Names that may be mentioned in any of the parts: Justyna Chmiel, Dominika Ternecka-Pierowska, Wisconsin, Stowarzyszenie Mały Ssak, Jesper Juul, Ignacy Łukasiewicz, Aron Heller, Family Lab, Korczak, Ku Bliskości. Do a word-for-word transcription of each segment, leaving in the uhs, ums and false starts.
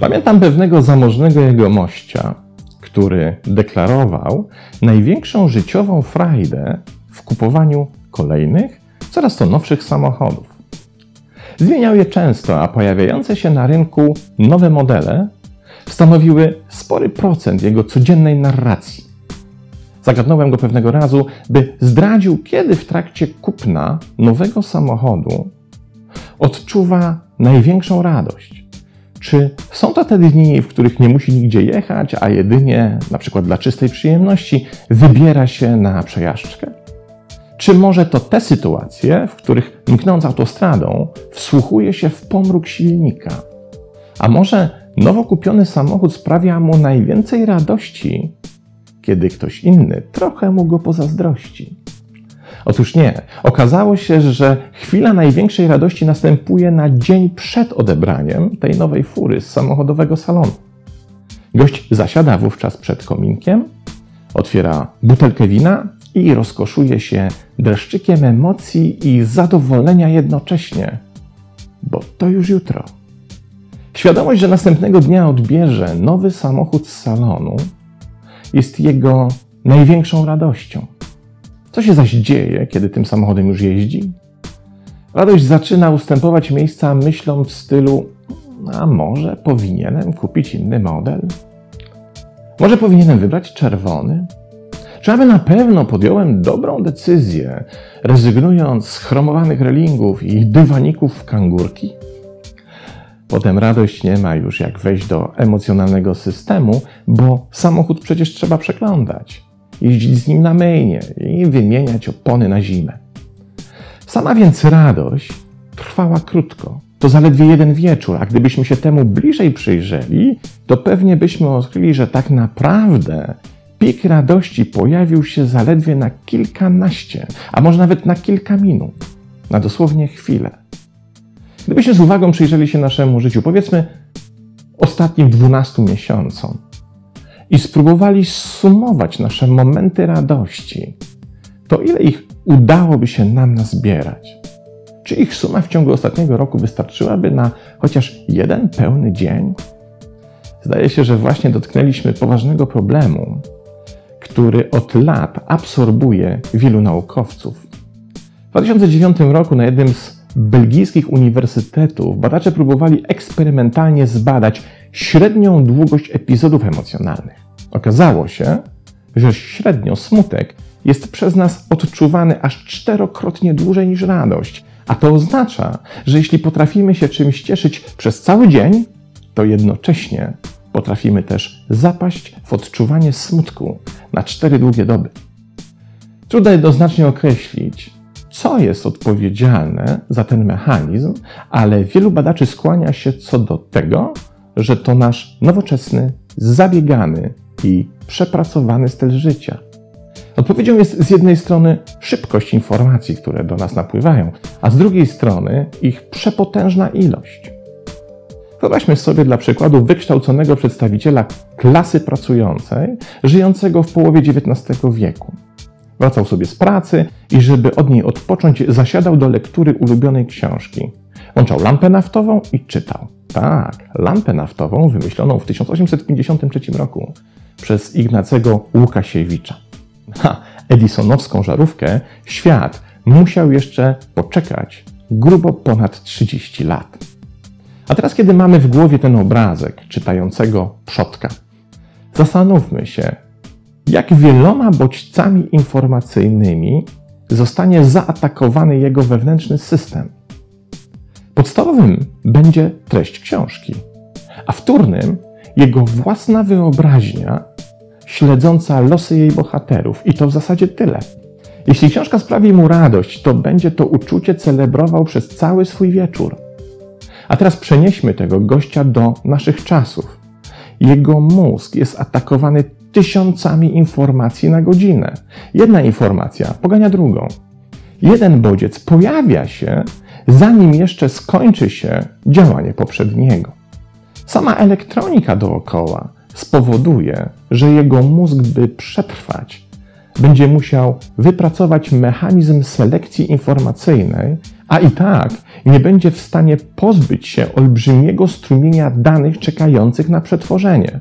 Pamiętam pewnego zamożnego jegomościa, który deklarował największą życiową frajdę w kupowaniu kolejnych, coraz to nowszych samochodów. Zmieniał je często, a pojawiające się na rynku nowe modele stanowiły spory procent jego codziennej narracji. Zagadnąłem go pewnego razu, by zdradził, kiedy w trakcie kupna nowego samochodu odczuwa największą radość. Czy są to te dni, w których nie musi nigdzie jechać, a jedynie, na przykład dla czystej przyjemności, wybiera się na przejażdżkę? Czy może to te sytuacje, w których mknąc autostradą, wsłuchuje się w pomruk silnika? A może nowo kupiony samochód sprawia mu najwięcej radości, kiedy ktoś inny trochę mu go pozazdrości? Otóż nie. Okazało się, że chwila największej radości następuje na dzień przed odebraniem tej nowej fury z samochodowego salonu. Gość zasiada wówczas przed kominkiem, otwiera butelkę wina i rozkoszuje się dreszczykiem emocji i zadowolenia jednocześnie, bo to już jutro. Świadomość, że następnego dnia odbierze nowy samochód z salonu, jest jego największą radością. Co się zaś dzieje, kiedy tym samochodem już jeździ? Radość zaczyna ustępować miejsca myślom w stylu: a może powinienem kupić inny model? Może powinienem wybrać czerwony? Czy aby na pewno podjąłem dobrą decyzję, rezygnując z chromowanych relingów i dywaników w kangurki? Potem radość nie ma już jak wejść do emocjonalnego systemu, bo samochód przecież trzeba przeglądać, jeździć z nim na myjnie i wymieniać opony na zimę. Sama więc radość trwała krótko. To zaledwie jeden wieczór, a gdybyśmy się temu bliżej przyjrzeli, to pewnie byśmy odkryli, że tak naprawdę pik radości pojawił się zaledwie na kilkanaście, a może nawet na kilka minut, na dosłownie chwilę. Gdybyśmy z uwagą przyjrzeli się naszemu życiu, powiedzmy ostatnim dwunastu miesiącom, i spróbowali zsumować nasze momenty radości, to ile ich udałoby się nam nazbierać? Czy ich suma w ciągu ostatniego roku wystarczyłaby na chociaż jeden pełny dzień? Zdaje się, że właśnie dotknęliśmy poważnego problemu, który od lat absorbuje wielu naukowców. W dwa tysiące dziewiątym roku na jednym z belgijskich uniwersytetów badacze próbowali eksperymentalnie zbadać średnią długość epizodów emocjonalnych. Okazało się, że średnio smutek jest przez nas odczuwany aż czterokrotnie dłużej niż radość, a to oznacza, że jeśli potrafimy się czymś cieszyć przez cały dzień, to jednocześnie potrafimy też zapaść w odczuwanie smutku na cztery długie doby. Trudno jednoznacznie określić, co jest odpowiedzialne za ten mechanizm, ale wielu badaczy skłania się co do tego, że to nasz nowoczesny, zabiegany i przepracowany styl życia. Odpowiedzią jest z jednej strony szybkość informacji, które do nas napływają, a z drugiej strony ich przepotężna ilość. Wyobraźmy sobie dla przykładu wykształconego przedstawiciela klasy pracującej, żyjącego w połowie dziewiętnastego wieku. Wracał sobie z pracy i żeby od niej odpocząć, zasiadał do lektury ulubionej książki. Włączał lampę naftową i czytał. Tak, lampę naftową wymyśloną w tysiąc osiemset pięćdziesiątym trzecim roku przez Ignacego Łukasiewicza. Na edisonowską żarówkę świat musiał jeszcze poczekać grubo ponad trzydzieści lat. A teraz, kiedy mamy w głowie ten obrazek czytającego przodka, zastanówmy się, jak wieloma bodźcami informacyjnymi zostanie zaatakowany jego wewnętrzny system. Podstawowym będzie treść książki, a wtórnym jego własna wyobraźnia śledząca losy jej bohaterów. I to w zasadzie tyle. Jeśli książka sprawi mu radość, to będzie to uczucie celebrował przez cały swój wieczór. A teraz przenieśmy tego gościa do naszych czasów. Jego mózg jest atakowany tysiącami informacji na godzinę. Jedna informacja pogania drugą. Jeden bodziec pojawia się, zanim jeszcze skończy się działanie poprzedniego. Sama elektronika dookoła spowoduje, że jego mózg, by przetrwać, będzie musiał wypracować mechanizm selekcji informacyjnej, a i tak nie będzie w stanie pozbyć się olbrzymiego strumienia danych czekających na przetworzenie.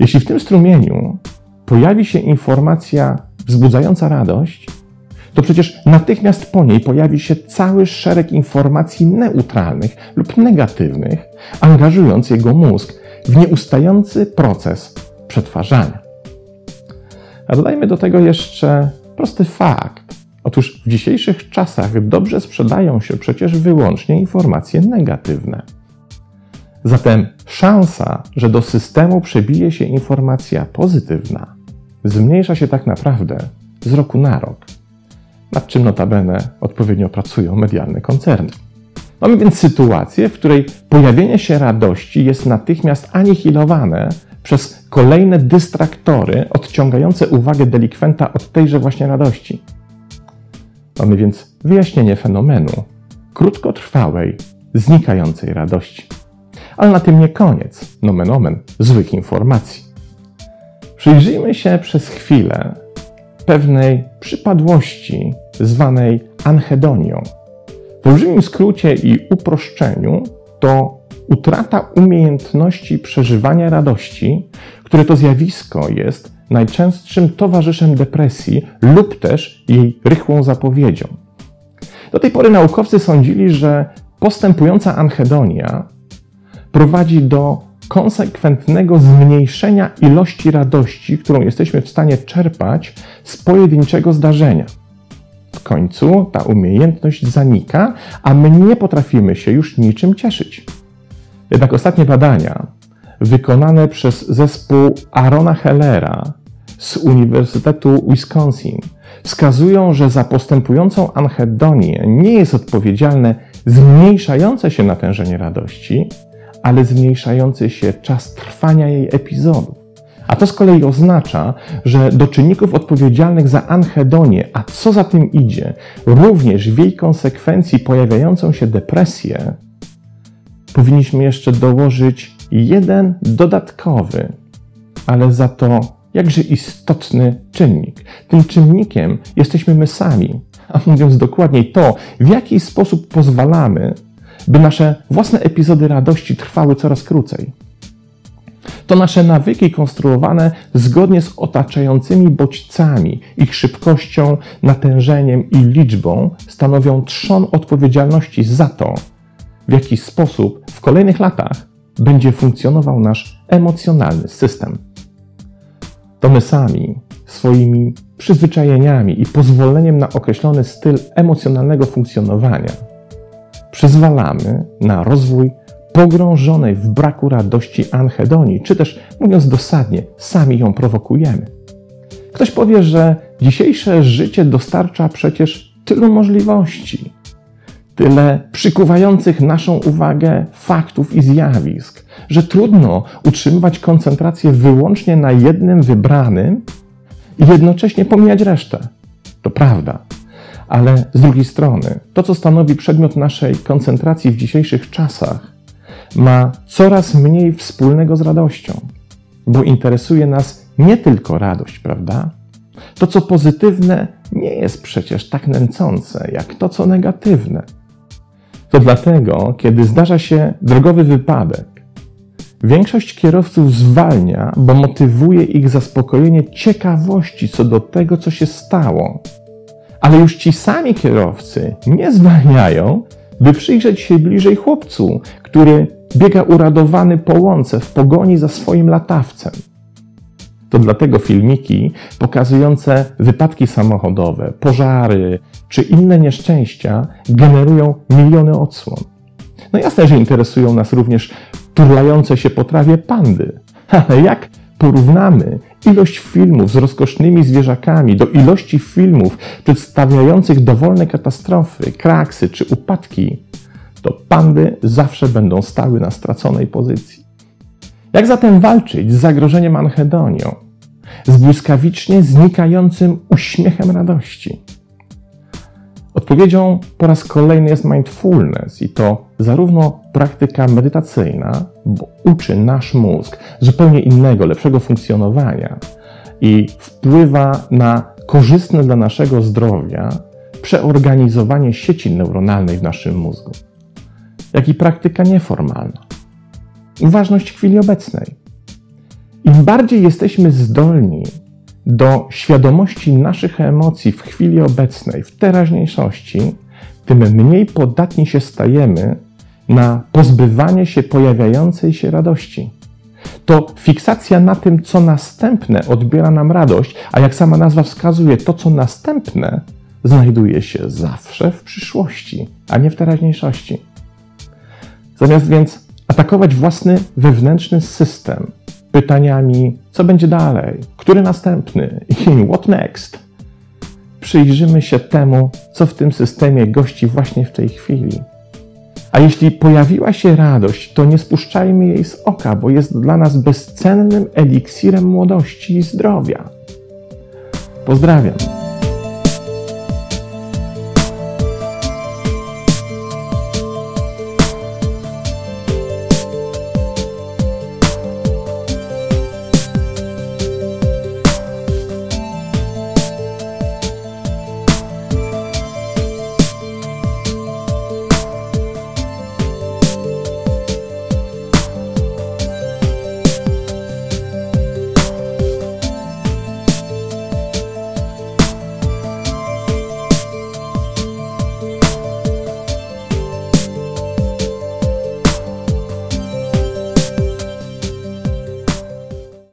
Jeśli w tym strumieniu pojawi się informacja wzbudzająca radość, to przecież natychmiast po niej pojawi się cały szereg informacji neutralnych lub negatywnych, angażując jego mózg w nieustający proces przetwarzania. A dodajmy do tego jeszcze prosty fakt. Otóż w dzisiejszych czasach dobrze sprzedają się przecież wyłącznie informacje negatywne. Zatem szansa, że do systemu przebije się informacja pozytywna, zmniejsza się tak naprawdę z roku na rok, nad czym notabene odpowiednio pracują medialne koncerny. Mamy więc sytuację, w której pojawienie się radości jest natychmiast anihilowane przez kolejne dystraktory odciągające uwagę delikwenta od tejże właśnie radości. Mamy więc wyjaśnienie fenomenu krótkotrwałej, znikającej radości. Ale na tym nie koniec, nomen omen, złych informacji. Przyjrzyjmy się przez chwilę pewnej przypadłości zwanej anhedonią. W olbrzymim skrócie i uproszczeniu to utrata umiejętności przeżywania radości, które to zjawisko jest najczęstszym towarzyszem depresji lub też jej rychłą zapowiedzią. Do tej pory naukowcy sądzili, że postępująca anhedonia prowadzi do konsekwentnego zmniejszenia ilości radości, którą jesteśmy w stanie czerpać z pojedynczego zdarzenia. W końcu ta umiejętność zanika, a my nie potrafimy się już niczym cieszyć. Jednak ostatnie badania wykonane przez zespół Arona Hellera z Uniwersytetu Wisconsin wskazują, że za postępującą anhedonię nie jest odpowiedzialne zmniejszające się natężenie radości, ale zmniejszający się czas trwania jej epizodu. A to z kolei oznacza, że do czynników odpowiedzialnych za anhedonię, a co za tym idzie, również w jej konsekwencji pojawiającą się depresję, powinniśmy jeszcze dołożyć jeden dodatkowy, ale za to jakże istotny czynnik. Tym czynnikiem jesteśmy my sami, a mówiąc dokładniej to, w jaki sposób pozwalamy, by nasze własne epizody radości trwały coraz krócej. To nasze nawyki konstruowane zgodnie z otaczającymi bodźcami, ich szybkością, natężeniem i liczbą stanowią trzon odpowiedzialności za to, w jaki sposób w kolejnych latach będzie funkcjonował nasz emocjonalny system. To my sami, swoimi przyzwyczajeniami i pozwoleniem na określony styl emocjonalnego funkcjonowania, przyzwalamy na rozwój pogrążonej w braku radości anhedonii, czy też, mówiąc dosadnie, sami ją prowokujemy. Ktoś powie, że dzisiejsze życie dostarcza przecież tylu możliwości, tyle przykuwających naszą uwagę faktów i zjawisk, że trudno utrzymywać koncentrację wyłącznie na jednym wybranym i jednocześnie pomijać resztę. To prawda. Ale z drugiej strony, to co stanowi przedmiot naszej koncentracji w dzisiejszych czasach, ma coraz mniej wspólnego z radością, bo interesuje nas nie tylko radość, prawda? To co pozytywne nie jest przecież tak nęcące, jak to co negatywne. To dlatego, kiedy zdarza się drogowy wypadek, większość kierowców zwalnia, bo motywuje ich zaspokojenie ciekawości co do tego, co się stało. Ale już ci sami kierowcy nie zwalniają, by przyjrzeć się bliżej chłopcu, który biega uradowany po łące w pogoni za swoim latawcem. To dlatego filmiki pokazujące wypadki samochodowe, pożary czy inne nieszczęścia generują miliony odsłon. No jasne, że interesują nas również turlające się po trawie pandy. Ale jak porównamy ilość filmów z rozkosznymi zwierzakami do ilości filmów przedstawiających dowolne katastrofy, kraksy czy upadki, to pandy zawsze będą stały na straconej pozycji. Jak zatem walczyć z zagrożeniem anhedonią, z błyskawicznie znikającym uśmiechem radości? Odpowiedzią po raz kolejny jest mindfulness i to zarówno praktyka medytacyjna, bo uczy nasz mózg zupełnie innego, lepszego funkcjonowania i wpływa na korzystne dla naszego zdrowia przeorganizowanie sieci neuronalnej w naszym mózgu, jak i praktyka nieformalna. Uważność chwili obecnej. Im bardziej jesteśmy zdolni do świadomości naszych emocji w chwili obecnej, w teraźniejszości, tym mniej podatni się stajemy na pozbywanie się pojawiającej się radości. To fiksacja na tym, co następne, odbiera nam radość, a jak sama nazwa wskazuje, to, co następne, znajduje się zawsze w przyszłości, a nie w teraźniejszości. Zamiast więc atakować własny wewnętrzny system pytaniami, co będzie dalej, który następny i what next, przyjrzymy się temu, co w tym systemie gości właśnie w tej chwili. A jeśli pojawiła się radość, to nie spuszczajmy jej z oka, bo jest dla nas bezcennym eliksirem młodości i zdrowia. Pozdrawiam.